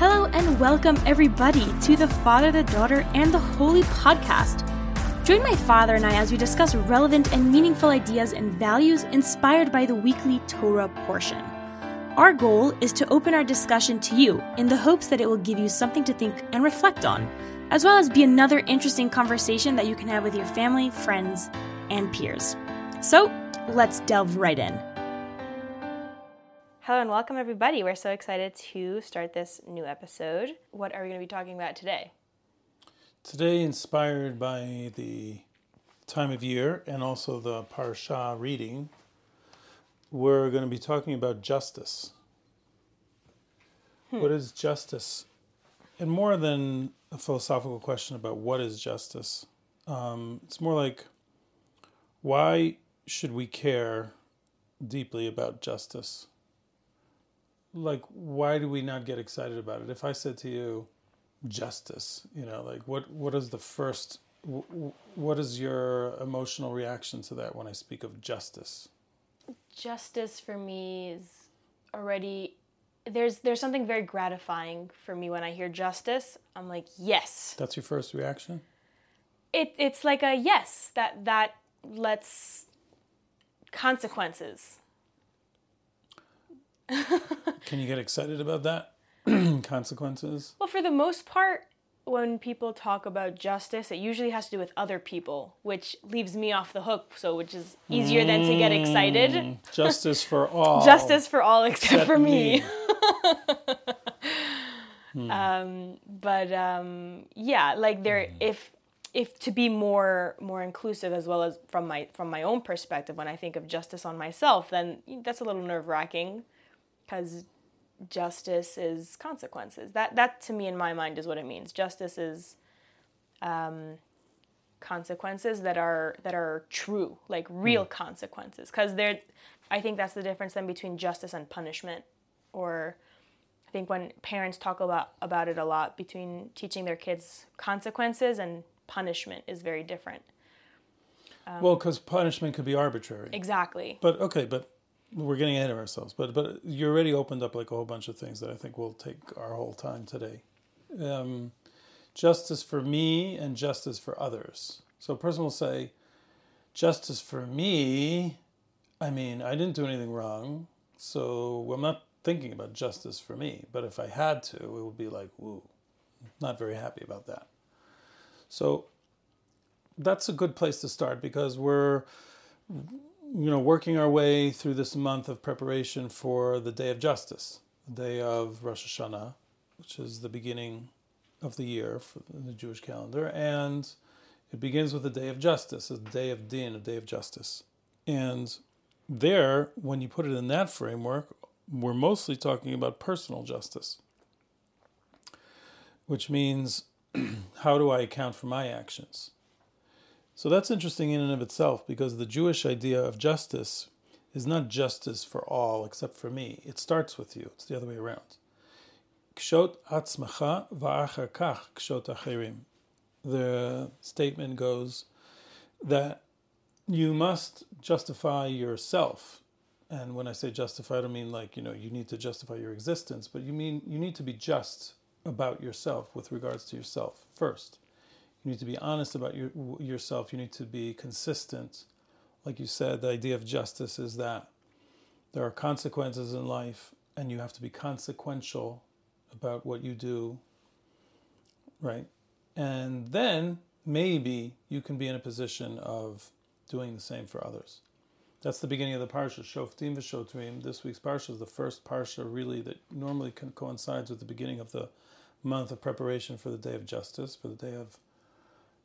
Hello and welcome everybody to the Father, the Daughter, and the Holy Podcast. Join my father and I as we discuss relevant and meaningful ideas and values inspired by the weekly Torah portion. Our goal is to open our discussion to you in the hopes that it will give you something to think and reflect on, as well as be another interesting conversation that you can have with your family, friends, and peers. So let's delve right in. Hello and welcome everybody. We're so excited to start this new episode. What are we going to be talking about today? Today, inspired by the time of year and also the Parashah reading, we're going to be talking about justice. What is justice? And more than a philosophical question about what is justice, it's more like, why should we care deeply about justice? Like, why do we not get excited about it? If I said to you, justice, like what is your emotional reaction to that when I speak of justice? Justice for me is already, there's something very gratifying for me when I hear justice. I'm like, yes. That's your first reaction? It's like a yes, that lets consequences. Can you get excited about that? Consequences? Well, for the most part, when people talk about justice, it usually has to do with other people, which leaves me off the hook, so which is easier than to get excited. Justice for all. Justice for all except for me. If to be more inclusive, as well as from my own perspective, when I think of justice on myself, then that's a little nerve-wracking. Because justice is consequences. That to me, in my mind, is what it means. Justice is consequences that are true, like real consequences. Because I think that's the difference then between justice and punishment. Or I think when parents talk about it a lot, between teaching their kids consequences and punishment is very different. Because punishment could be arbitrary. Exactly. But we're getting ahead of ourselves, but you already opened up like a whole bunch of things that I think will take our whole time today. Justice for me and justice for others. So a person will say, justice for me, I mean, I didn't do anything wrong, so I'm not thinking about justice for me. But if I had to, it would be like, woo, not very happy about that. So that's a good place to start, because we're working our way through this month of preparation for the Day of Justice, the day of Rosh Hashanah, which is the beginning of the year for the Jewish calendar. And it begins with the Day of Justice, a Day of Din, a Day of Justice. And there, when you put it in that framework, we're mostly talking about personal justice, which means how do I account for my actions? So that's interesting in and of itself, because the Jewish idea of justice is not justice for all except for me. It starts with you. It's the other way around. Kshot atzmacha va'achar kach kshot acherim. The statement goes that you must justify yourself. And when I say justify, I don't mean like, you need to justify your existence, but you mean you need to be just about yourself with regards to yourself first. You need to be honest about yourself. You need to be consistent. Like you said, the idea of justice is that there are consequences in life, and you have to be consequential about what you do, right? And then maybe you can be in a position of doing the same for others. That's the beginning of the parsha, Shoftim v'Shotrim. This week's parsha is the first parsha, really, that normally coincides with the beginning of the month of preparation for the Day of Justice, for the Day of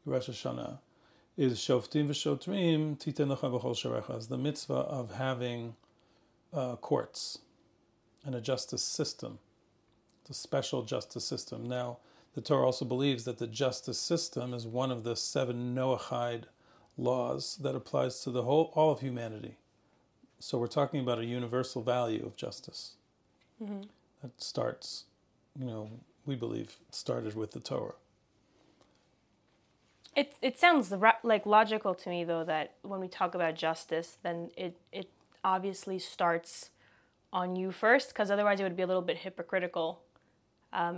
Rosh Hashanah, is Shoftim v'Shotrim Titen Lecha B'chol Sharecha, the mitzvah of having courts and a justice system, the special justice system. Now, the Torah also believes that the justice system is one of the 7 Noahide laws that applies to the all of humanity. So we're talking about a universal value of justice. Mm-hmm. That starts, we believe, started with the Torah. It sounds like logical to me, though, that when we talk about justice, then it obviously starts on you first, because otherwise it would be a little bit hypocritical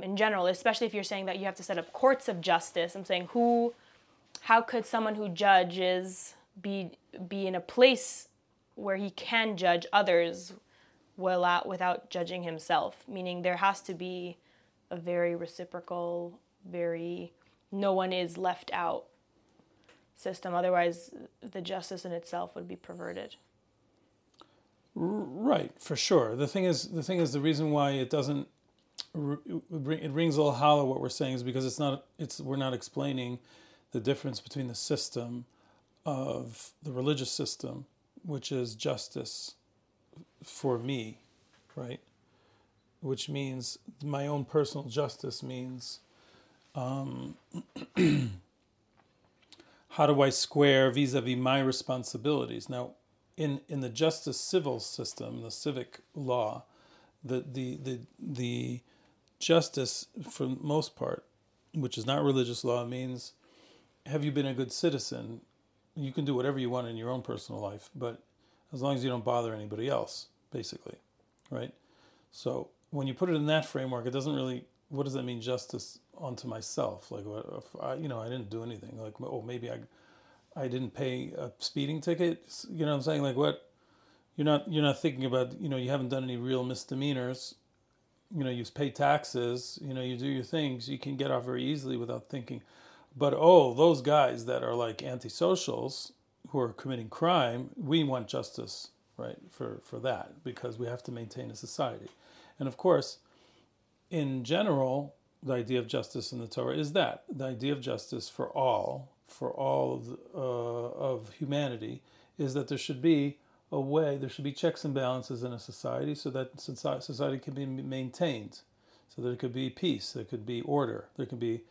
in general, especially if you're saying that you have to set up courts of justice. I'm saying how could someone who judges be in a place where he can judge others without judging himself? Meaning there has to be a very reciprocal, very no one is left out system. Otherwise, the justice in itself would be perverted. Right, for sure. The thing is, the reason why it doesn't, it rings a little hollow what we're saying is because we're not explaining the difference between the system of the religious system, which is justice for me, right? Which means my own personal justice means how do I square vis-a-vis my responsibilities? Now, in the justice civil system, the civic law, the justice, for the most part, which is not religious law, means have you been a good citizen? You can do whatever you want in your own personal life, but as long as you don't bother anybody else, basically, right? So when you put it in that framework, it doesn't really, what does that mean, justice onto myself? Like, what if I didn't do anything. Like, oh, maybe I didn't pay a speeding ticket. You know what I'm saying? Like, what? You're not thinking about, you haven't done any real misdemeanors. You pay taxes. You do your things. You can get off very easily without thinking. But, oh, those guys that are like antisocials who are committing crime, we want justice, right, for that, because we have to maintain a society. And, of course, in general, the idea of justice in the Torah is that. The idea of justice for all of humanity is that there should be a way, there should be checks and balances in a society so that society can be maintained, so there could be peace, there could be order, there could be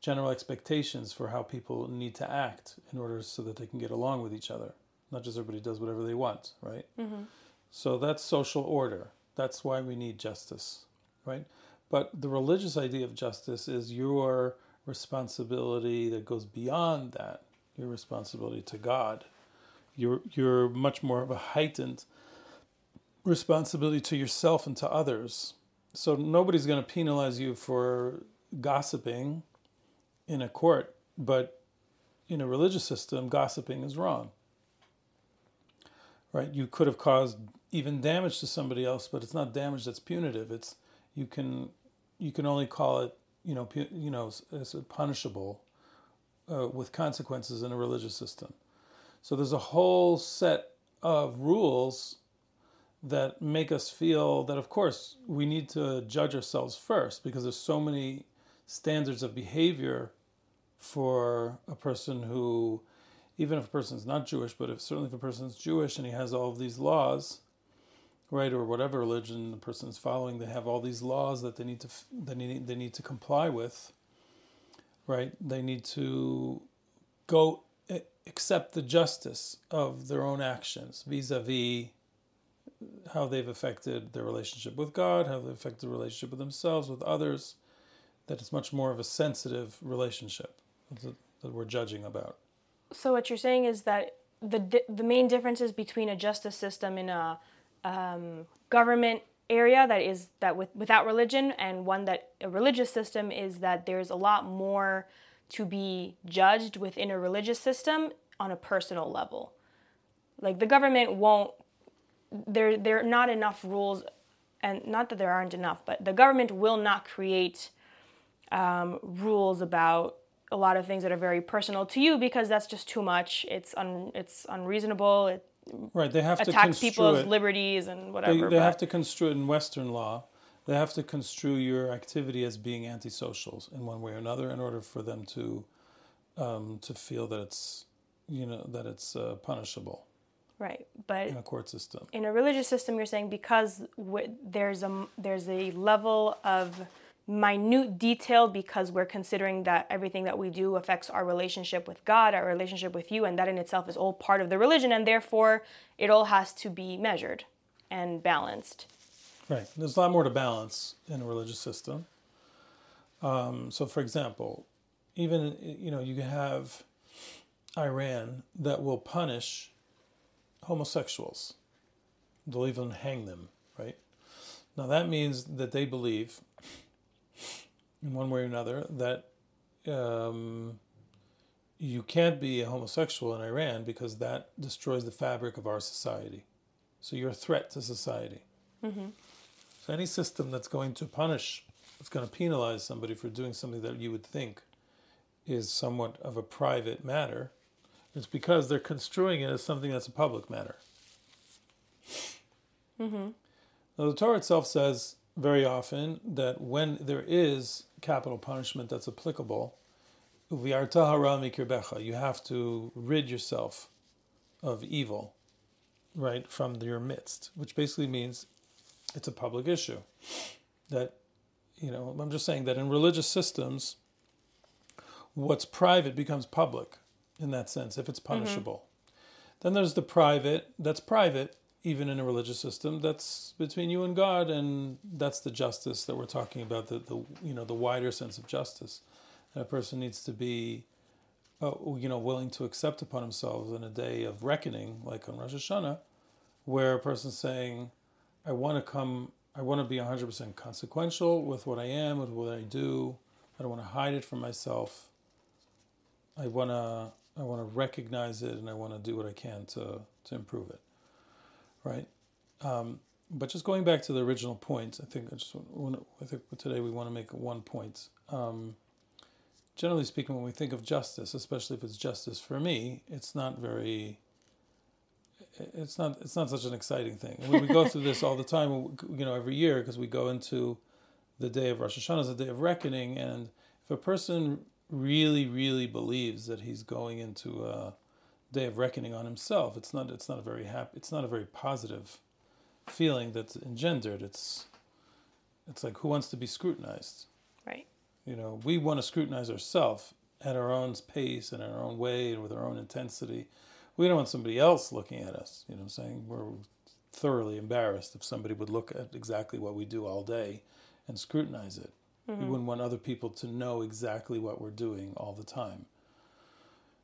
general expectations for how people need to act in order so that they can get along with each other. Not just everybody does whatever they want, right? Mm-hmm. So that's social order. That's why we need justice, right? But the religious idea of justice is your responsibility that goes beyond that, your responsibility to God. You're much more of a heightened responsibility to yourself and to others. So nobody's going to penalize you for gossiping in a court, but in a religious system, gossiping is wrong. Right? You could have caused even damage to somebody else, but it's not damage that's punitive. It's you can only call it as punishable with consequences in a religious system. So there's a whole set of rules that make us feel that, of course, we need to judge ourselves first because there's so many standards of behavior for a person who, even if a person's not Jewish, but certainly if a person's Jewish and he has all of these laws, right, or whatever religion the person is following, they have all these laws that they need to comply with, right? They need to accept the justice of their own actions vis-a-vis how they've affected their relationship with God, how they've affected the relationship with themselves, with others, that it's much more of a sensitive relationship that we're judging about. So what you're saying is that the main differences between a justice system in a government area without religion and one that a religious system is that there's a lot more to be judged within a religious system on a personal level. Like the government won't, there are not enough rules, and not that there aren't enough, but the government will not create rules about a lot of things that are very personal to you because that's just too much. It's unreasonable. Right, they have to attack people's liberties and whatever. They have to construe it in Western law. They have to construe your activity as being antisocials in one way or another in order for them to feel that it's that it's punishable. Right, but in a court system, in a religious system, you're saying because there's a level of minute detail because we're considering that everything that we do affects our relationship with God, our relationship with you, and that in itself is all part of the religion, and therefore it all has to be measured and balanced. Right. There's a lot more to balance in a religious system. So, for example, even, you have Iran that will punish homosexuals. They'll even hang them, right? Now, that means that they believe in one way or another, that you can't be a homosexual in Iran because that destroys the fabric of our society. So you're a threat to society. Mm-hmm. So any system that's going to punish, that's going to penalize somebody for doing something that you would think is somewhat of a private matter, it's because they're construing it as something that's a public matter. Mm-hmm. Now, the Torah itself says very often that when there is capital punishment that's applicable, uviarta hara mikirbecha, you have to rid yourself of evil, right, from your midst, which basically means it's a public issue. That, you know, I'm just saying that in religious systems, what's private becomes public in that sense, if it's punishable. Mm-hmm. Then there's the private, that's private, even in a religious system, that's between you and God, and that's the justice that we're talking about, the wider sense of justice. And a person needs to be, willing to accept upon themselves in a day of reckoning, like on Rosh Hashanah, where a person's saying, I want to be 100% consequential with what I am, with what I do. I don't want to hide it from myself. I want to recognize it, and I want to do what I can to improve it, right? But just going back to the original point, I think today we want to make one point. Generally speaking, when we think of justice, especially if it's justice for me, it's not such an exciting thing. We go through this all the time, every year, because we go into the day of Rosh Hashanah, is a day of reckoning, and if a person really, really believes that he's going into a day of reckoning on himself, it's not a very positive feeling that's engendered. It's like, who wants to be scrutinized? Right. We want to scrutinize ourselves at our own pace and our own way and with our own intensity. We don't want somebody else looking at us. You know what I'm saying? We're thoroughly embarrassed if somebody would look at exactly what we do all day and scrutinize it. Mm-hmm. We wouldn't want other people to know exactly what we're doing all the time.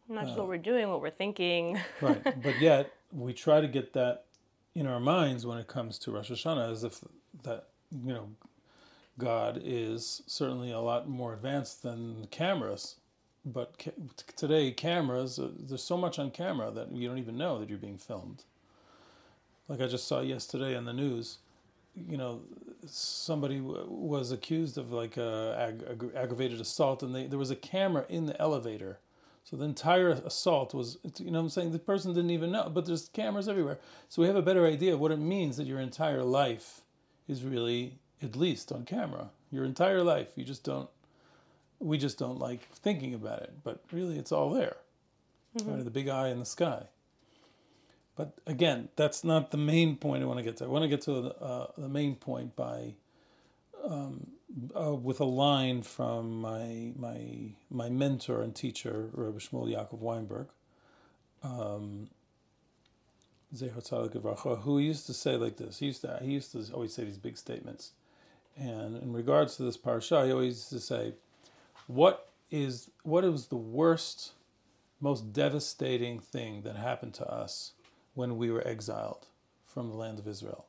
Not just what we're doing, what we're thinking. Right. But yet, we try to get that in our minds when it comes to Rosh Hashanah, as if that, God is certainly a lot more advanced than cameras. But today, cameras, there's so much on camera that you don't even know that you're being filmed. Like I just saw yesterday on the news, somebody was accused of like aggravated assault, and there was a camera in the elevator. So the entire assault was, the person didn't even know, but there's cameras everywhere. So we have a better idea of what it means that your entire life is really, at least on camera, your entire life. We just don't like thinking about it, but really it's all there. Mm-hmm. Right? The big eye in the sky. But again, that's not the main point I want to get to. I want to get to the main point by with a line from my mentor and teacher, Rabbi Shmuel Yaakov Weinberg, Zecher Tzaddik Livracha, who used to say like this. He used to always say these big statements, and in regards to this parasha, he always used to say, "What is the worst, most devastating thing that happened to us when we were exiled from the land of Israel?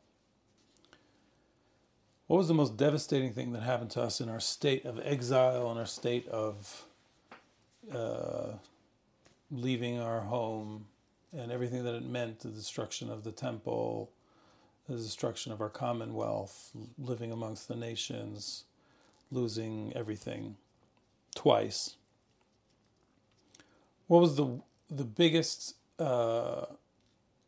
What was the most devastating thing that happened to us in our state of exile, in our state of leaving our home, and everything that it meant, the destruction of the temple, the destruction of our commonwealth, living amongst the nations, losing everything twice? What was the biggest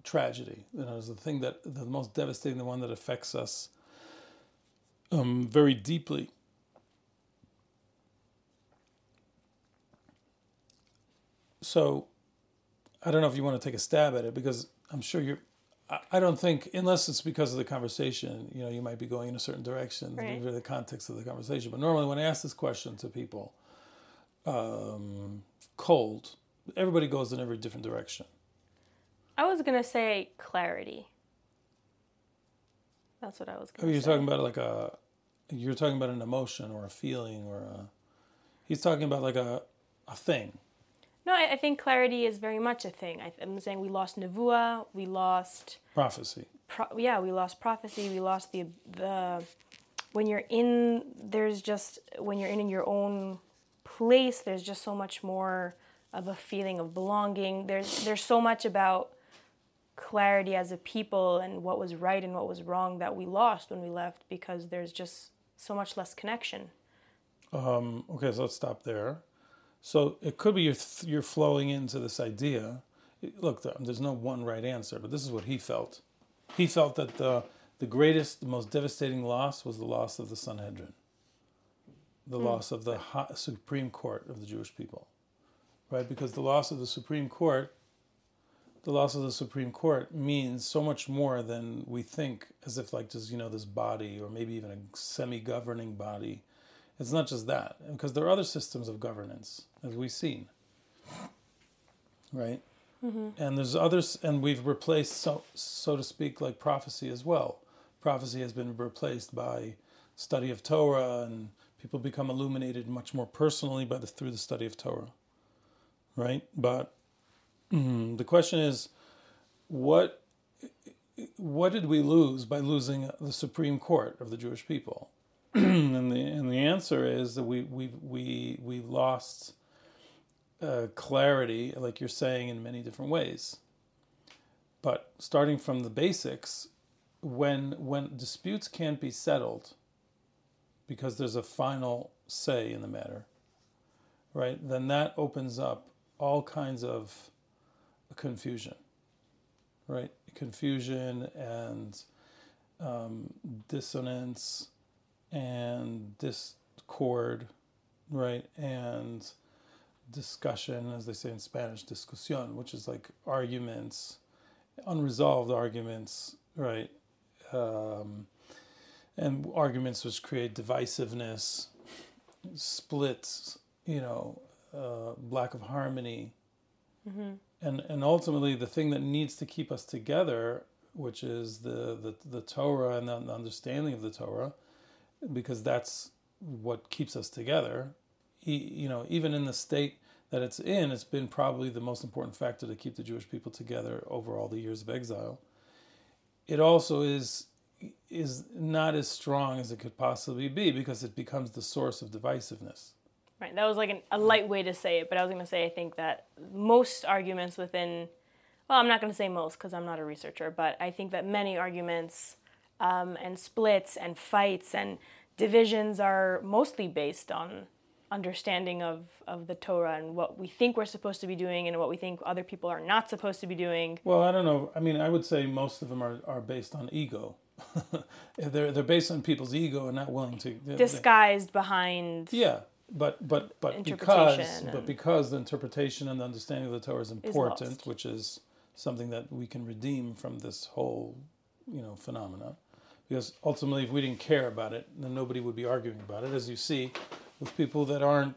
tragedy? It was the thing that, the most devastating, the one that affects us very deeply. So, I don't know if you want to take a stab at it, because I'm sure I don't think, unless it's because of the conversation, you might be going in a certain direction, right, in the context of the conversation. But normally when I ask this question to people, cold, everybody goes in every different direction. I was going to say clarity. That's what I was going to say. You're talking about an emotion or a feeling he's talking about like a thing. No, I think clarity is very much a thing. I'm saying we lost nevuah, we lost prophecy. We lost prophecy. We lost the when you're in your own place, there's just so much more of a feeling of belonging. There's so much about clarity as a people and what was right and what was wrong that we lost when we left, because there's just so much less connection. Okay, so let's stop there. So it could be you're flowing into this idea. Look, there's no one right answer, but this is what he felt. He felt that the greatest, the most devastating loss was the loss of the Sanhedrin, the loss of the Supreme Court of the Jewish people, right? Because the loss of the Supreme Court means so much more than we think, as if like just, this body or maybe even a semi-governing body. It's not just that, because there are other systems of governance, as we've seen, right? Mm-hmm. And there's others, and we've replaced, so to speak, like prophecy as well. Prophecy has been replaced by study of Torah, and people become illuminated much more personally through the study of Torah, right? But the question is, what did we lose by losing the Supreme Court of the Jewish people? and the answer is that we lost clarity, like you're saying, in many different ways. But starting from the basics, when disputes can't be settled because there's a final say in the matter, right? Then that opens up all kinds of confusion, right? Confusion and dissonance and discord, right? And discussion, as they say in Spanish, discusión, which is like arguments, unresolved arguments, right? And arguments which create divisiveness, splits, lack of harmony. Mm-hmm. And ultimately, the thing that needs to keep us together, which is the Torah and the understanding of the Torah, because that's what keeps us together. Even in the state that it's in, it's been probably the most important factor to keep the Jewish people together over all the years of exile. It also is not as strong as it could possibly be, because it becomes the source of divisiveness. Right. That was like a light way to say it, but I was going to say, I think that most arguments within, well, I'm not going to say most because I'm not a researcher, but I think that many arguments and splits and fights and divisions are mostly based on understanding of the Torah and what we think we're supposed to be doing and what we think other people are not supposed to be doing. Well, I don't know. I mean, I would say most of them are based on ego. they're based on people's ego and not willing to disguised behind. Yeah, but because the interpretation and the understanding of the Torah is important, which is something that we can redeem from this whole phenomena. Because ultimately, if we didn't care about it, then nobody would be arguing about it, as you see. With people that aren't,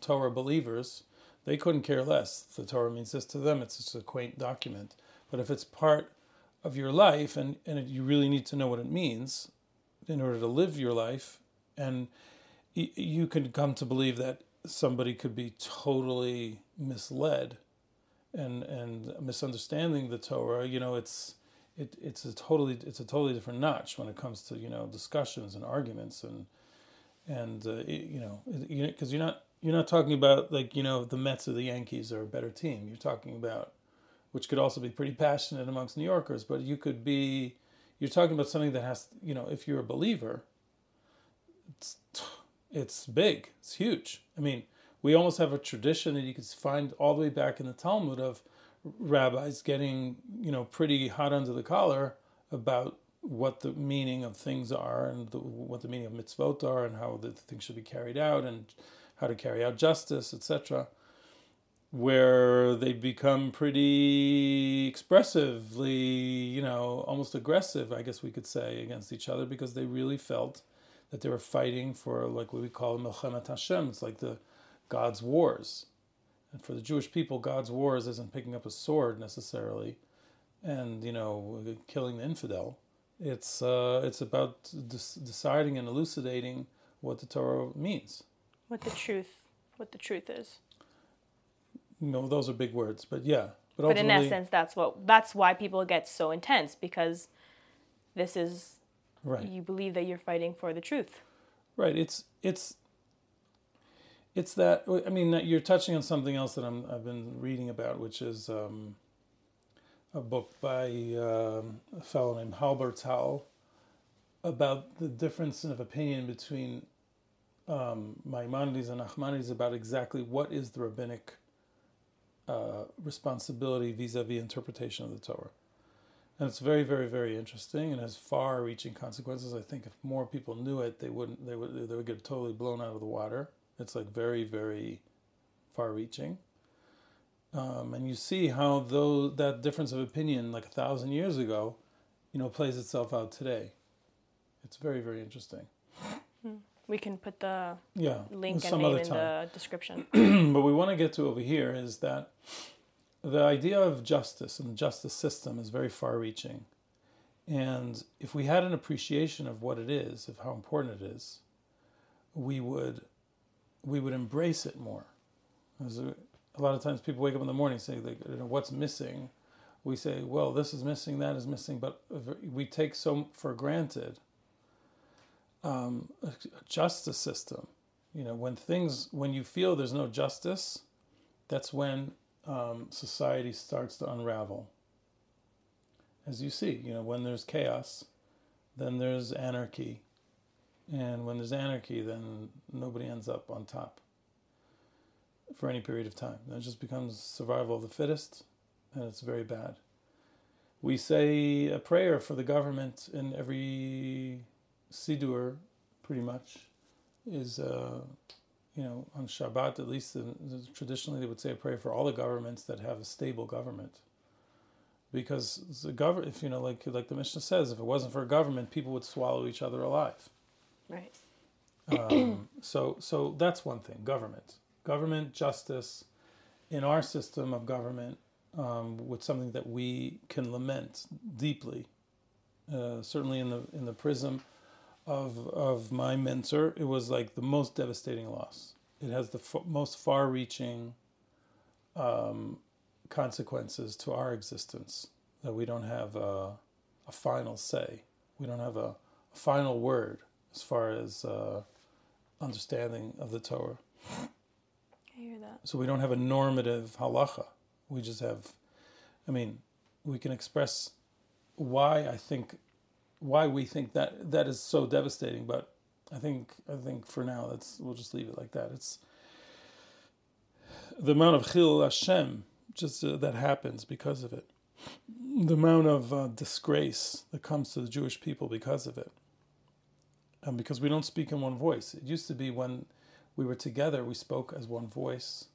Torah believers, they couldn't care less. The Torah means this to them. It's just a quaint document. But if it's part of your life and you really need to know what it means in order to live your life, and you can come to believe that somebody could be totally misled and misunderstanding the Torah, it's a totally different notch when it comes to, discussions and arguments because you're not talking about the Mets or the Yankees are a better team. You're talking about, which could also be pretty passionate amongst New Yorkers, but you're talking about something that has, if you're a believer, it's big, it's huge. I mean, we almost have a tradition that you could find all the way back in the Talmud of rabbis getting, pretty hot under the collar about what the meaning of things are and what the meaning of mitzvot are and how the things should be carried out and how to carry out justice, etc., where they become pretty expressively, almost aggressive, I guess we could say, against each other, because they really felt that they were fighting for, like, what we call Milchemet Hashem. It's like the God's wars. And for the Jewish people, God's wars isn't picking up a sword necessarily and, killing the infidel. It's about deciding and elucidating what the Torah means, what the truth is. No, those are big words, but yeah. But in essence, that's why people get so intense, because this is Right. You believe that you're fighting for the truth. Right. It's that, I mean, you're touching on something else that I've been reading about, which is a book by a fellow named Halbertau about the difference of opinion between Maimonides and Nachmanides about exactly what is the rabbinic responsibility vis-a-vis interpretation of the Torah. And it's very, very, very interesting and has far-reaching consequences. I think if more people knew it, they would get totally blown out of the water. It's like very, very far-reaching. And you see how that difference of opinion, like 1,000 years ago, plays itself out today. It's very, very interesting. We can put the link and name in the description. But we want to get to over here is that the idea of justice and the justice system is very far-reaching. And if we had an appreciation of what it is, of how important it is, we would embrace it more. As a lot of times people wake up in the morning and say, what's missing? We say, well, this is missing, that is missing, but we take so for granted a justice system. When you feel there's no justice, that's when society starts to unravel. As you see, when there's chaos, then there's anarchy. And when there's anarchy, then nobody ends up on top for any period of time. It just becomes survival of the fittest, and it's very bad. We say a prayer for the government in every Siddur, pretty much, is, on Shabbat, at least traditionally they would say a prayer for all the governments that have a stable government. Because the government, like the Mishnah says, if it wasn't for a government, people would swallow each other alive. Right. So that's one thing, government, justice in our system of government with something that we can lament deeply. Certainly in the prism of my mentor, it was like the most devastating loss. It has the most far-reaching consequences to our existence, that we don't have a final say. We don't have a final word as far as understanding of the Torah. I hear that. So we don't have a normative halacha. We just have, we can express why we think that is so devastating, but I think for now we'll just leave it like that. It's the amount of Chil Hashem that happens because of it. The amount of disgrace that comes to the Jewish people because of it. Because we don't speak in one voice. It used to be when we were together, we spoke as one voice.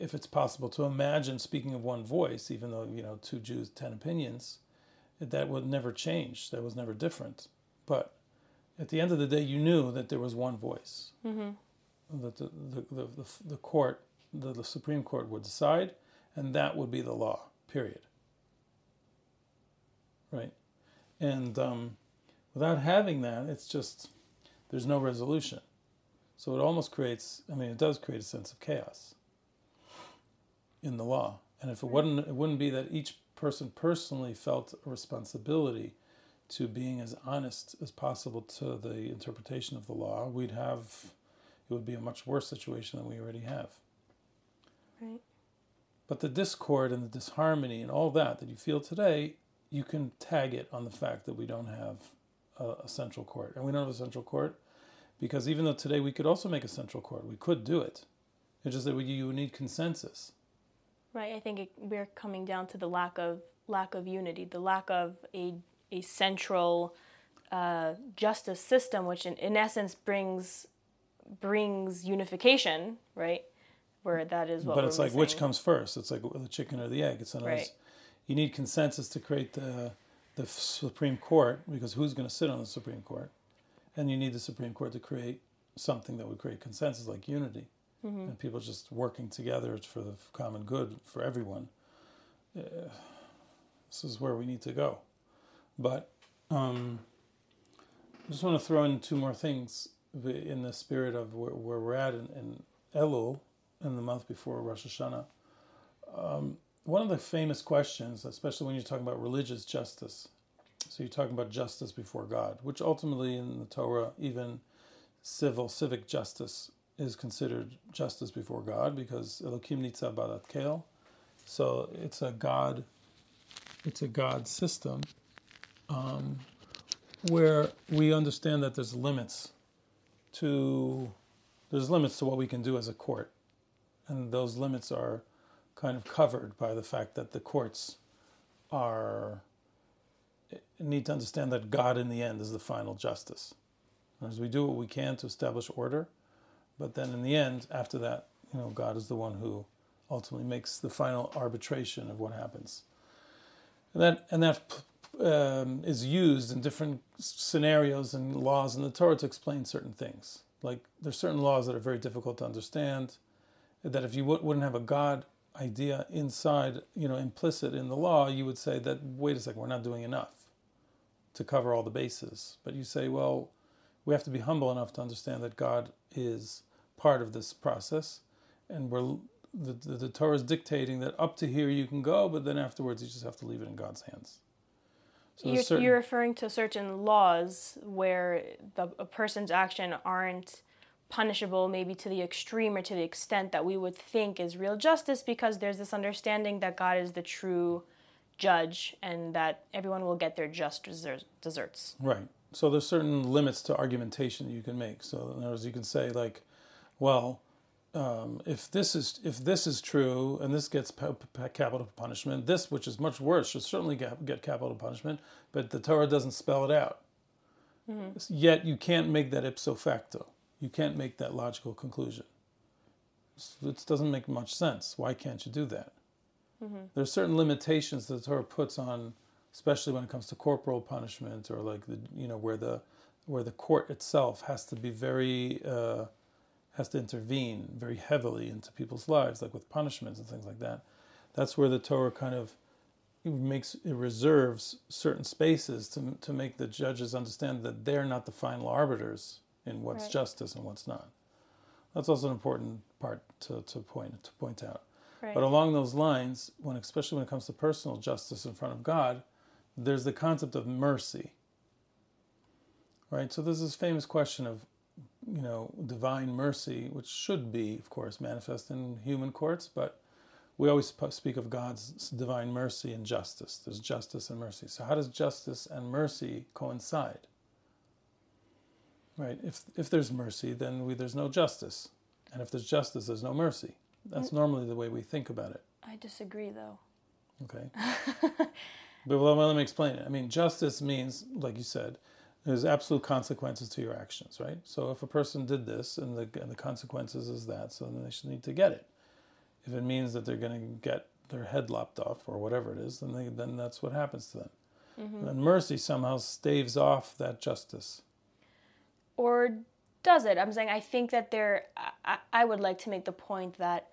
If it's possible to imagine speaking of one voice, even though, two Jews, 10 opinions, that would never change. That was never different. But at the end of the day, you knew that there was one voice. Mm-hmm. That the court, the Supreme Court would decide, and that would be the law, period. Right? And without having that, it's just, there's no resolution. So it almost creates, it does create a sense of chaos in the law. And if it wouldn't be that each person personally felt a responsibility to being as honest as possible to the interpretation of the law, it would be a much worse situation than we already have. Right. But the discord and the disharmony and all that you feel today, you can tag it on the fact that we don't have a central court. And we don't have a central court because even though today we could also make a central court, we could do it. It's just that you would need consensus. Right. I think we're coming down to the lack of unity, the lack of a central justice system, which in essence brings unification, right? Where that is what. But it's like missing. Which comes first? It's like the chicken or the egg. It's not right. You need consensus to create the Supreme Court, because who's going to sit on the Supreme Court? And you need the Supreme Court to create something that would create consensus, like unity. Mm-hmm. And people just working together for the common good for everyone. This is where we need to go. But I just want to throw in two more things in the spirit of where we're at in Elul, in the month before Rosh Hashanah. One of the famous questions, especially when you're talking about religious justice, So you're talking about justice before God, which ultimately in the Torah, even civic justice is considered justice before God, because Elokim Nitza Badat Kel. So it's a God system where we understand that there's limits to what we can do as a court, and those limits are kind of covered by the fact that the courts need to understand that God in the end is the final justice. As we do what we can to establish order, but then in the end, after that, God is the one who ultimately makes the final arbitration of what happens. And that is used in different scenarios and laws in the Torah to explain certain things. Like there's certain laws that are very difficult to understand, that if you wouldn't have a God idea inside, implicit in the law, you would say that, wait a second, we're not doing enough to cover all the bases. But you say, well, we have to be humble enough to understand that God is part of this process, and the Torah is dictating that up to here you can go, but then afterwards you just have to leave it in God's hands. So you're referring to certain laws where a person's actions aren't punishable, maybe to the extreme or to the extent that we would think is real justice, because there's this understanding that God is the true judge and that everyone will get their just deserts. Right. So there's certain limits to argumentation you can make. So in other words, you can say like, well, if this is true and this gets capital punishment, this, which is much worse, should certainly get capital punishment, but the Torah doesn't spell it out. Mm-hmm. Yet you can't make that ipso facto. You can't make that logical conclusion. It doesn't make much sense. Why can't you do that? Mm-hmm. There are certain limitations that the Torah puts on, especially when it comes to corporal punishment, or like where the court itself has to be has to intervene very heavily into people's lives, like with punishments and things like that. That's where the Torah kind of reserves certain spaces to make the judges understand that they're not the final arbiters in what's right. Justice and what's not. That's also an important part to point out. Right. But along those lines, especially when it comes to personal justice in front of God, there's the concept of mercy. Right? So there's this famous question of, divine mercy, which should be, of course, manifest in human courts, but we always speak of God's divine mercy and justice. There's justice and mercy. So how does justice and mercy coincide? Right? If there's mercy, then there's no justice. And if there's justice, there's no mercy. That's normally the way we think about it. I disagree, though. Okay. But let me explain it. Justice means, like you said, there's absolute consequences to your actions, right? So if a person did this and the consequences is that, so then they should need to get it. If it means that they're going to get their head lopped off or whatever it is, then that's what happens to them. Mm-hmm. And mercy somehow staves off that justice. Or does it? I'm saying I think that I would like to make the point that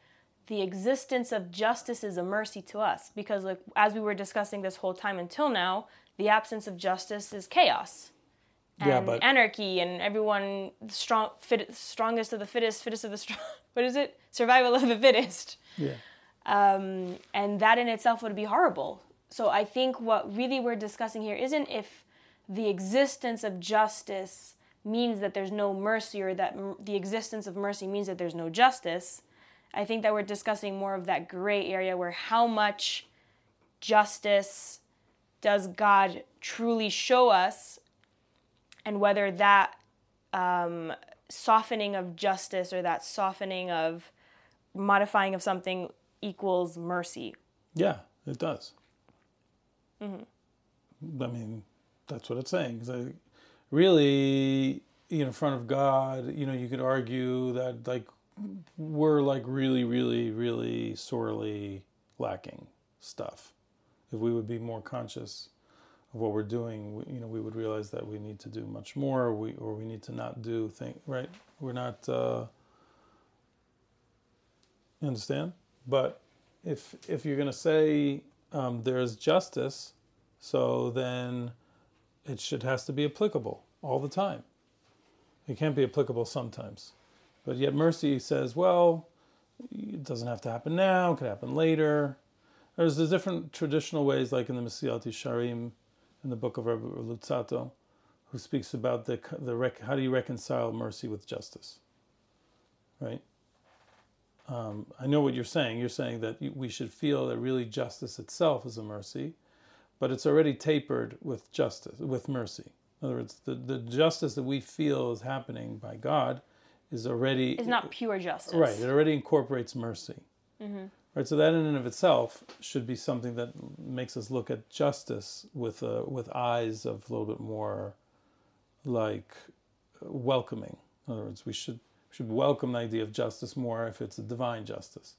the existence of justice is a mercy to us, because like as we were discussing this whole time until now, the absence of justice is chaos. And anarchy, and everyone, strongest of the fittest, fittest of the strong. What is it? Survival of the fittest. Yeah. And that in itself would be horrible. So I think what really we're discussing here isn't if the existence of justice means that there's no mercy, or that the existence of mercy means that there's no justice. I think that we're discussing more of that gray area where how much justice does God truly show us, and whether that softening of justice or that softening of modifying of something equals mercy. Yeah, it does. Mm-hmm. That's what it's saying. Like, really, in front of God, you could argue that we're really, really, really sorely lacking stuff. If we would be more conscious of what we're doing, we would realize that we need to do much more, or we need to not do things, right? We're not, you understand? But if you're going to say there's justice, so then it has to be applicable all the time. It can't be applicable sometimes. But yet mercy says, well, it doesn't have to happen now, it could happen later. There's different traditional ways, like in the Masilati Sharim, in the book of Rebbe Luzzatto, who speaks about how do you reconcile mercy with justice, right? I know what you're saying. You're saying that we should feel that really justice itself is a mercy, but it's already tapered with justice, with mercy. In other words, the justice that we feel is happening by God is already... It's not pure justice. Right. It already incorporates mercy. Mm-hmm. Right. So that in and of itself should be something that makes us look at justice with eyes of a little bit more like welcoming. In other words, we should welcome the idea of justice more if it's a divine justice.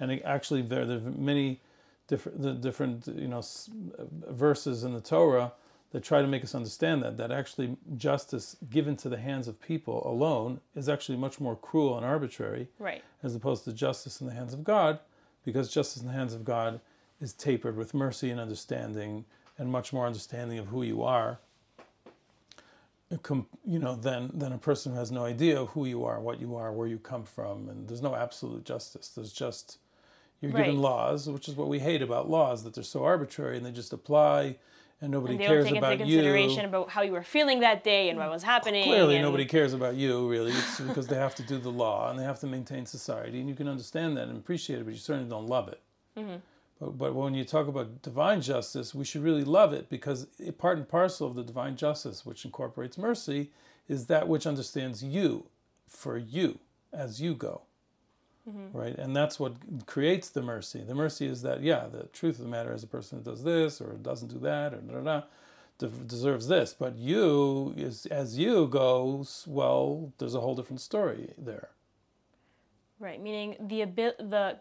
And actually, there are many different verses in the Torah that try to make us understand that actually justice given to the hands of people alone is actually much more cruel and arbitrary, right, as opposed to justice in the hands of God, because justice in the hands of God is tapered with mercy and understanding and much more understanding of who you are, than a person who has no idea who you are, what you are, where you come from. And there's no absolute justice. There's just, you're right, given laws, which is what we hate about laws, that they're so arbitrary and they just apply. And nobody cares about you. They don't take into consideration about how you were feeling that day and what was happening. Clearly, nobody cares about you, really. It's because they have to do the law and they have to maintain society. And you can understand that and appreciate it, but you certainly don't love it. Mm-hmm. But when you talk about divine justice, we should really love it, because part and parcel of the divine justice, which incorporates mercy, is that which understands you for you as you go. Mm-hmm. Right? And that's what creates the mercy. The mercy is that, the truth of the matter is a person who does this or doesn't do that or deserves this. But you, as you goes, well, there's a whole different story there. Right, meaning the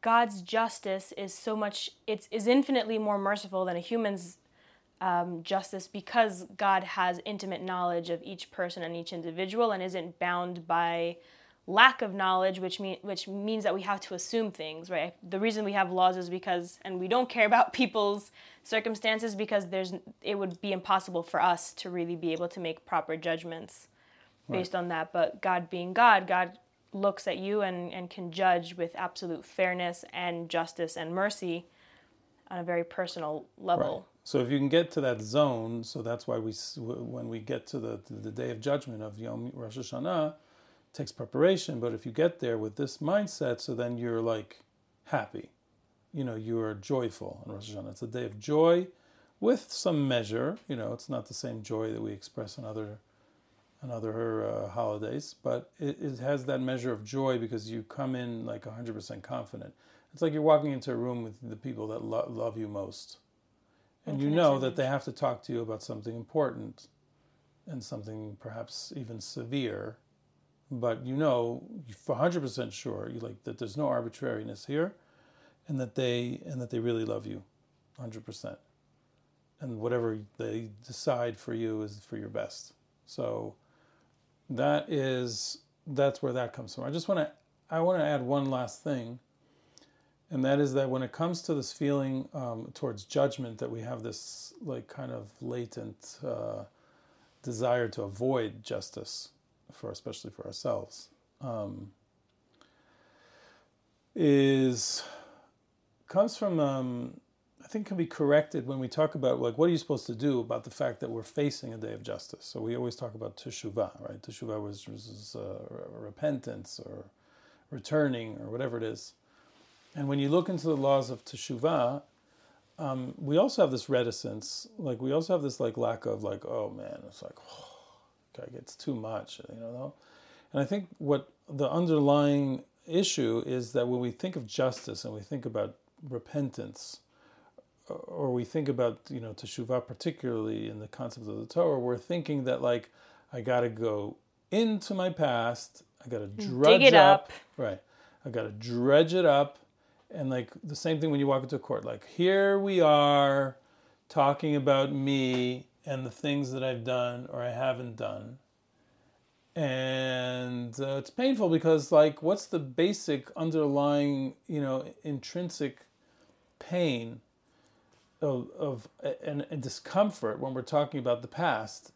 God's justice is so much, is infinitely more merciful than a human's justice, because God has intimate knowledge of each person and each individual and isn't bound by lack of knowledge, which means that we have to assume things, right? The reason we have laws is because, and we don't care about people's circumstances because it would be impossible for us to really be able to make proper judgments based on that. But God being God, God looks at you and can judge with absolute fairness and justice and mercy on a very personal level. Right. So if you can get to that zone, so that's why when we get to the day of judgment of Yom Rosh Hashanah, takes preparation, but if you get there with this mindset, so then you're like happy, you're joyful in Rosh Hashanah. It's a day of joy, with some measure. It's not the same joy that we express on other holidays, but it has that measure of joy because you come in like 100% confident. It's like you're walking into a room with the people that love you most, and you know that they have to talk to you about something important, and something perhaps even severe. But you're 100% sure that there's no arbitrariness here, and that they really love you 100%. And whatever they decide for you is for your best. So that's where that comes from. I want to add one last thing, and that is that when it comes to this feeling towards judgment, that we have this like kind of latent desire to avoid justice, especially for ourselves, comes from, I think, can be corrected when we talk about what are you supposed to do about the fact that we're facing a day of justice. So we always talk about teshuvah, right? Teshuvah was repentance or returning or whatever it is. And when you look into the laws of teshuvah, we also have this reticence, we also have this lack of oh man, it's it's too much, And I think what the underlying issue is that when we think of justice and we think about repentance, or we think about, teshuvah, particularly in the concept of the Torah, we're thinking that I got to go into my past, I got to dig it up. Right. I got to dredge it up. And the same thing when you walk into a court, here we are talking about me and the things that I've done or I haven't done. And it's painful because, what's the basic underlying, intrinsic pain of discomfort when we're talking about the past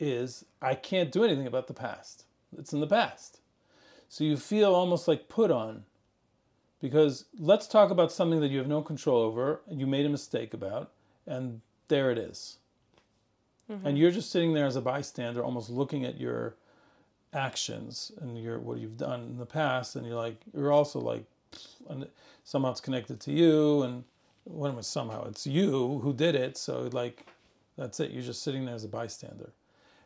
is I can't do anything about the past. It's in the past. So you feel almost put on, because let's talk about something that you have no control over and you made a mistake about, and there it is. Mm-hmm. And you're just sitting there as a bystander, almost looking at your actions and your what you've done in the past, and you're also like, and somehow it's connected to you, and when somehow it's you who did it. So like, that's it. You're just sitting there as a bystander.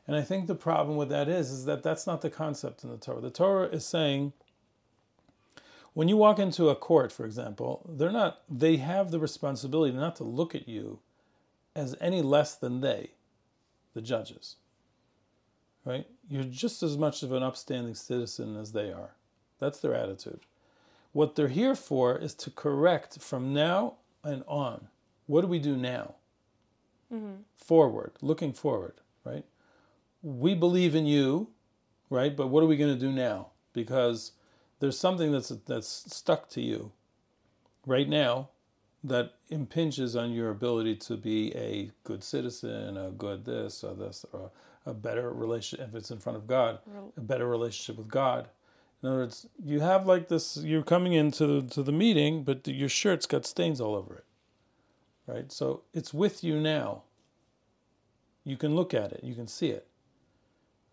And I think the problem with that is that that's not the concept in the Torah. The Torah is saying, when you walk into a court, for example, they have the responsibility not to look at you as any less than the judges, right? You're just as much of an upstanding citizen as they are. That's their attitude. What they're here for is to correct from now and on. What do we do now? Mm-hmm. Forward, looking forward, right? We believe in you, right? But what are we going to do now? Because there's something that's stuck to you right now that impinges on your ability to be a good citizen, a good this or this, or a better relationship, if it's in front of God, a better relationship with God. In other words, you have like this, you're coming into the meeting, but your shirt's got stains all over it, right? So it's with you now. You can look at it. You can see it,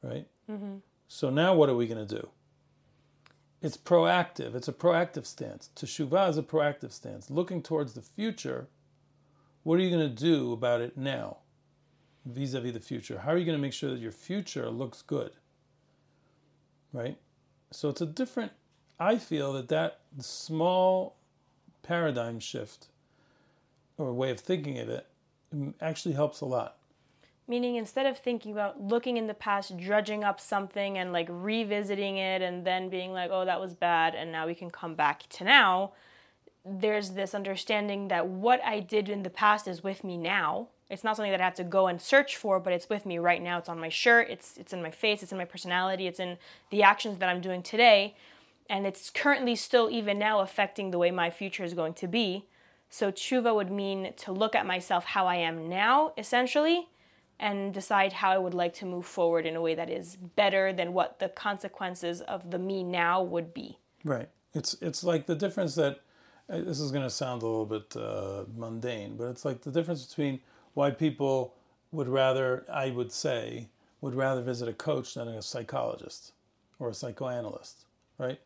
right? Mm-hmm. So now what are we going to do? It's proactive. It's a proactive stance. Teshuvah is a proactive stance. Looking towards the future, what are you going to do about it now vis-a-vis the future? How are you going to make sure that your future looks good, right? So it's a different, I feel that small paradigm shift or way of thinking of it actually helps a lot. Meaning instead of thinking about looking in the past, dredging up something and like revisiting it and then being like, oh, that was bad and now we can come back to now, there's this understanding that what I did in the past is with me now. It's not something that I have to go and search for, but it's with me right now. It's on my shirt, it's in my face, it's in my personality, it's in the actions that I'm doing today. And it's currently still even now affecting the way my future is going to be. So tshuva would mean to look at myself how I am now, essentially, and decide how I would like to move forward in a way that is better than what the consequences of the me now would be. Right. It's like the difference that, this is going to sound a little bit mundane, but it's like the difference between why people would rather visit a coach than a psychologist or a psychoanalyst, right?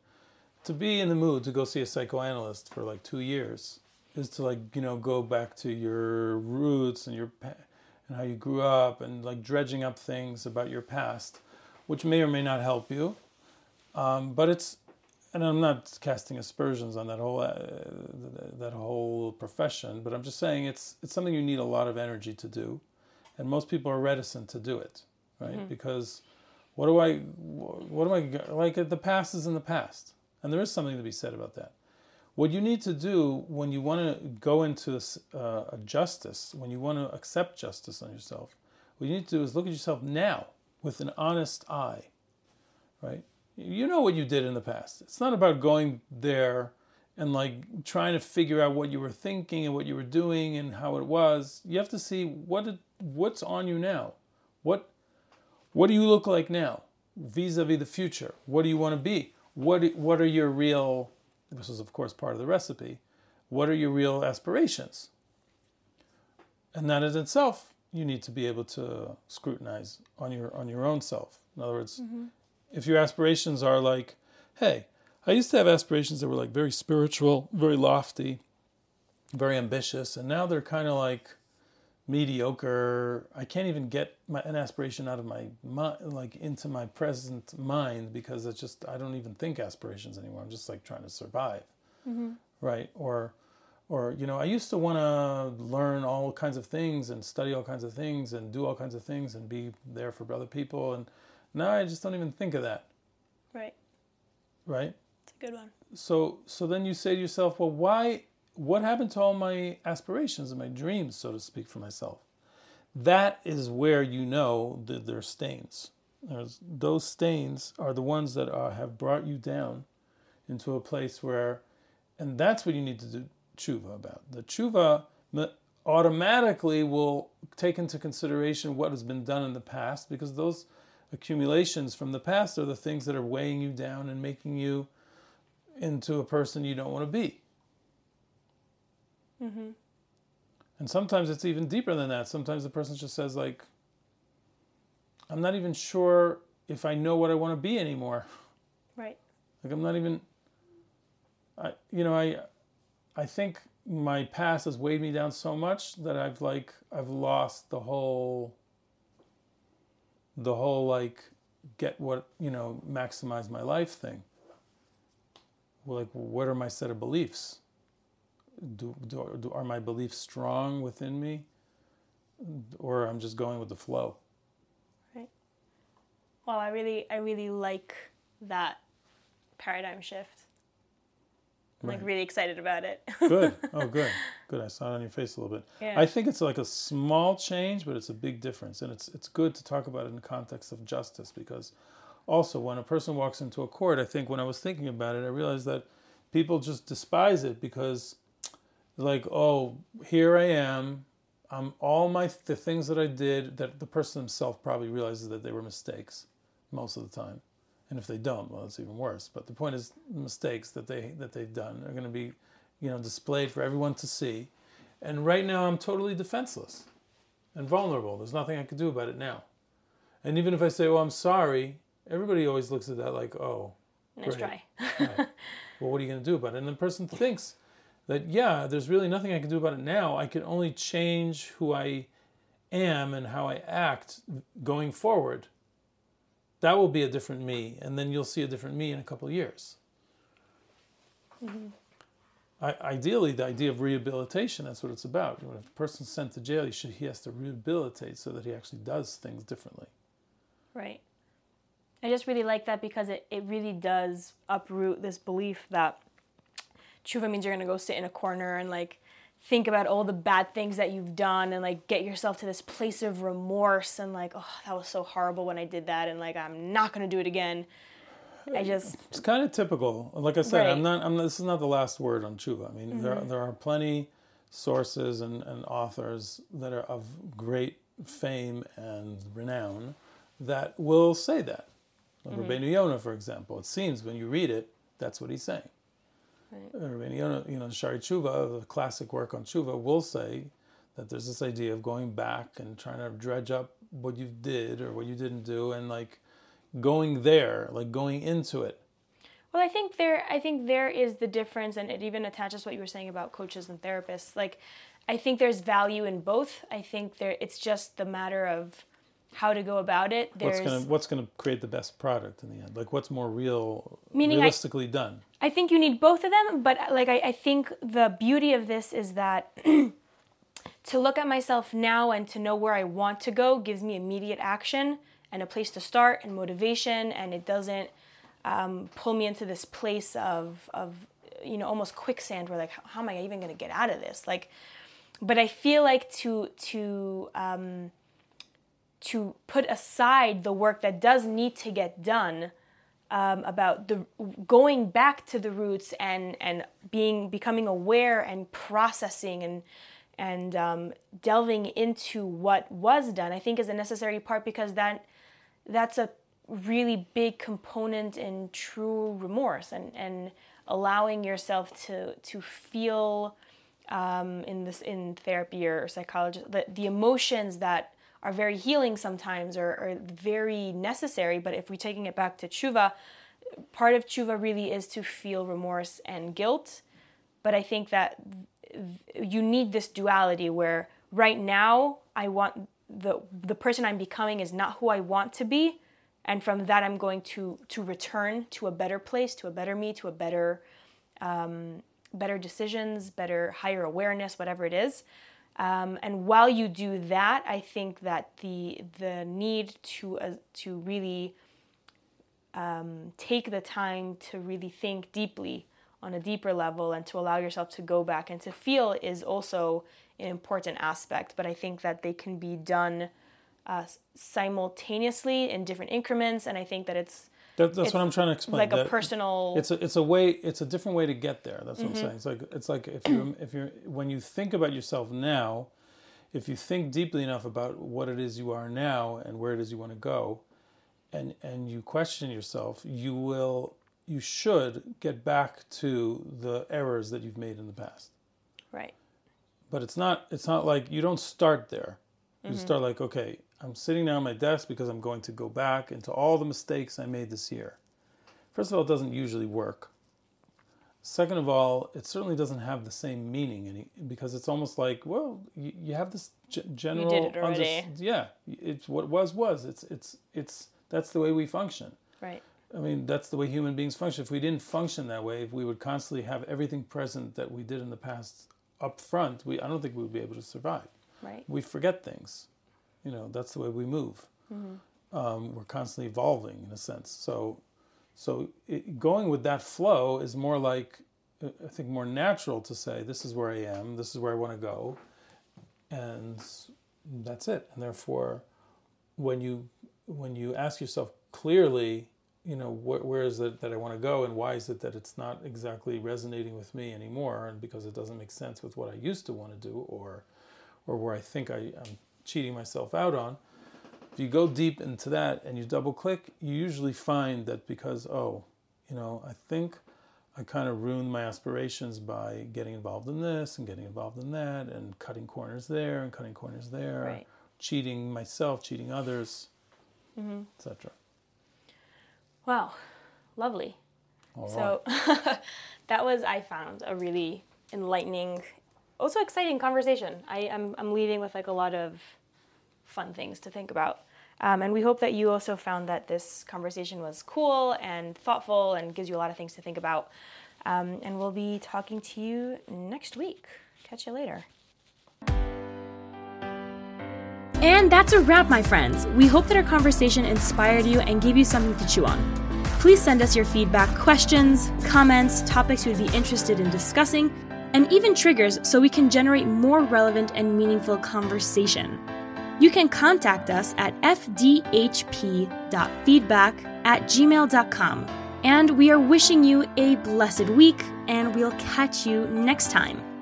To be in the mood to go see a psychoanalyst for like 2 years is to go back to your roots and and how you grew up and like dredging up things about your past, which may or may not help you. But it's, and I'm not casting aspersions on that whole profession, but I'm just saying it's something you need a lot of energy to do, and most people are reticent to do it, right? Mm-hmm. Because the past is in the past, and there is something to be said about that. What you need to do when you want to go into justice, when you want to accept justice on yourself, what you need to do is look at yourself now with an honest eye, right? You know what you did in the past. It's not about going there and like trying to figure out what you were thinking and what you were doing and how it was. You have to see what's on you now. What do you look like now vis-a-vis the future? What do you want to be? What are your real, this is of course part of the recipe, what are your real aspirations? And that in itself, you need to be able to scrutinize on your own self. In other words, mm-hmm. If your aspirations are like, hey, I used to have aspirations that were like very spiritual, very lofty, very ambitious, and now they're kind of like mediocre. I can't even get an aspiration out of my mind, like into my present mind, because it's just, I don't even think aspirations anymore. I'm just like trying to survive, mm-hmm. right? Or I used to want to learn all kinds of things and study all kinds of things and do all kinds of things and be there for other people, and now I just don't even think of that. Right. Right? It's a good one. So then you say to yourself, well, why? What happened to all my aspirations and my dreams, so to speak, for myself? That is where you know that there are stains. Those stains are the ones that have brought you down into a place where, and that's what you need to do tshuva about. The tshuva automatically will take into consideration what has been done in the past, because those accumulations from the past are the things that are weighing you down and making you into a person you don't want to be. Mm-hmm. And sometimes it's even deeper than that. Sometimes the person just says, like, I'm not even sure if I know what I want to be anymore. Right. Like, I'm not even, I think my past has weighed me down so much that I've lost the whole maximize my life thing. Like, what are my set of beliefs? Are my beliefs strong within me, or I'm just going with the flow? Right. Well, I really like that paradigm shift. I'm right. Really excited about it. Good. Oh, good. Good. I saw it on your face a little bit. Yeah. I think it's like a small change, but it's a big difference, and it's good to talk about it in the context of justice, because also when a person walks into a court, I think when I was thinking about it, I realized that people just despise it because, like, oh, here I am. I'm all the things that I did that the person himself probably realizes that they were mistakes most of the time. And if they don't, well, it's even worse. But the point is, mistakes that they've done are going to be, displayed for everyone to see. And right now, I'm totally defenseless and vulnerable. There's nothing I can do about it now. And even if I say, "Well, I'm sorry," everybody always looks at that like, "Oh, nice try." Right. Well, what are you going to do about it? And the person thinks that, yeah, there's really nothing I can do about it now. I can only change who I am and how I act going forward. That will be a different me, and then you'll see a different me in a couple of years. Mm-hmm. Ideally, the idea of rehabilitation, that's what it's about. If a person's sent to jail, he has to rehabilitate so that he actually does things differently. Right. I just really like that because it really does uproot this belief that tshuva means you're going to go sit in a corner and think about all the bad things that you've done and get yourself to this place of remorse and oh, that was so horrible when I did that, and I'm not going to do it again. It's kind of typical. Like I said, right. This is not the last word on tshuva. I mean, mm-hmm. there are plenty sources and authors that are of great fame and renown that will say that. Like mm-hmm. Rabbeinu Yonah, for example. It seems when you read it, that's what he's saying. Rabbeinu Yonah, Shari Tshuva, the classic work on tshuva, will say that there's this idea of going back and trying to dredge up what you did or what you didn't do, and going there, going into it. Well, I think there is the difference, and it even attaches what you were saying about coaches and therapists. I think there's value in both. I think it's just the matter of how to go about it. What's going to create the best product in the end? What's more realistically done? I think you need both of them, but I think the beauty of this is that to look at myself now and to know where I want to go gives me immediate action and a place to start and motivation, and it doesn't pull me into this place of almost quicksand where how am I even going to get out of this? But I feel to put aside the work that does need to get done, about the going back to the roots and becoming aware and processing and delving into what was done, I think is a necessary part, because that's a really big component in true remorse and allowing yourself to feel in therapy or psychology the emotions that are very healing sometimes or very necessary. But if we're taking it back to tshuva, part of tshuva really is to feel remorse and guilt. But I think that you need this duality where right now I want the person I'm becoming is not who I want to be. And from that, I'm going to return to a better place, to a better me, to a better decisions, better higher awareness, whatever it is. And while you do that, I think that the need to really take the time to really think deeply on a deeper level and to allow yourself to go back and to feel is also an important aspect. But I think that they can be done simultaneously in different increments, and I think that that's what I'm trying to explain. That a personal. It's a different way to get there. That's what mm-hmm. I'm saying. It's like if you're when you think about yourself now, if you think deeply enough about what it is you are now and where it is you want to go, and you question yourself, you should get back to the errors that you've made in the past. Right. But it's not like you don't start there. You mm-hmm. start like, okay, I'm sitting down at my desk because I'm going to go back into all the mistakes I made this year. First of all, it doesn't usually work. Second of all, it certainly doesn't have the same meaning because it's almost like, well, you have this general. You did it already. It's what was. It's that's the way we function. Right. I mean, that's the way human beings function. If we didn't function that way, if we would constantly have everything present that we did in the past up front, I don't think we would be able to survive. Right. We forget things. You know, that's the way we move. Mm-hmm. We're constantly evolving in a sense. So going with that flow is more like, I think, more natural to say, this is where I am, this is where I want to go, and that's it. And therefore, when you ask yourself clearly, you know, where is it that I want to go, and why is it that it's not exactly resonating with me anymore, and because it doesn't make sense with what I used to want to do, or where I think I'm cheating myself out on. If you go deep into that and you double click, you usually find that because, I think I kind of ruined my aspirations by getting involved in this and getting involved in that and cutting corners there and cutting corners there, right. Cheating myself, cheating others, mm-hmm. etc. Wow, lovely. All right. So that was, I found, a really enlightening, also exciting conversation. I'm leaving with like a lot of fun things to think about. And we hope that you also found that this conversation was cool and thoughtful and gives you a lot of things to think about. And we'll be talking to you next week. Catch you later. And that's a wrap, my friends. We hope that our conversation inspired you and gave you something to chew on. Please send us your feedback, questions, comments, topics you would be interested in discussing, and even triggers so we can generate more relevant and meaningful conversation. You can contact us at fdhp.feedback@gmail.com. And we are wishing you a blessed week, and we'll catch you next time.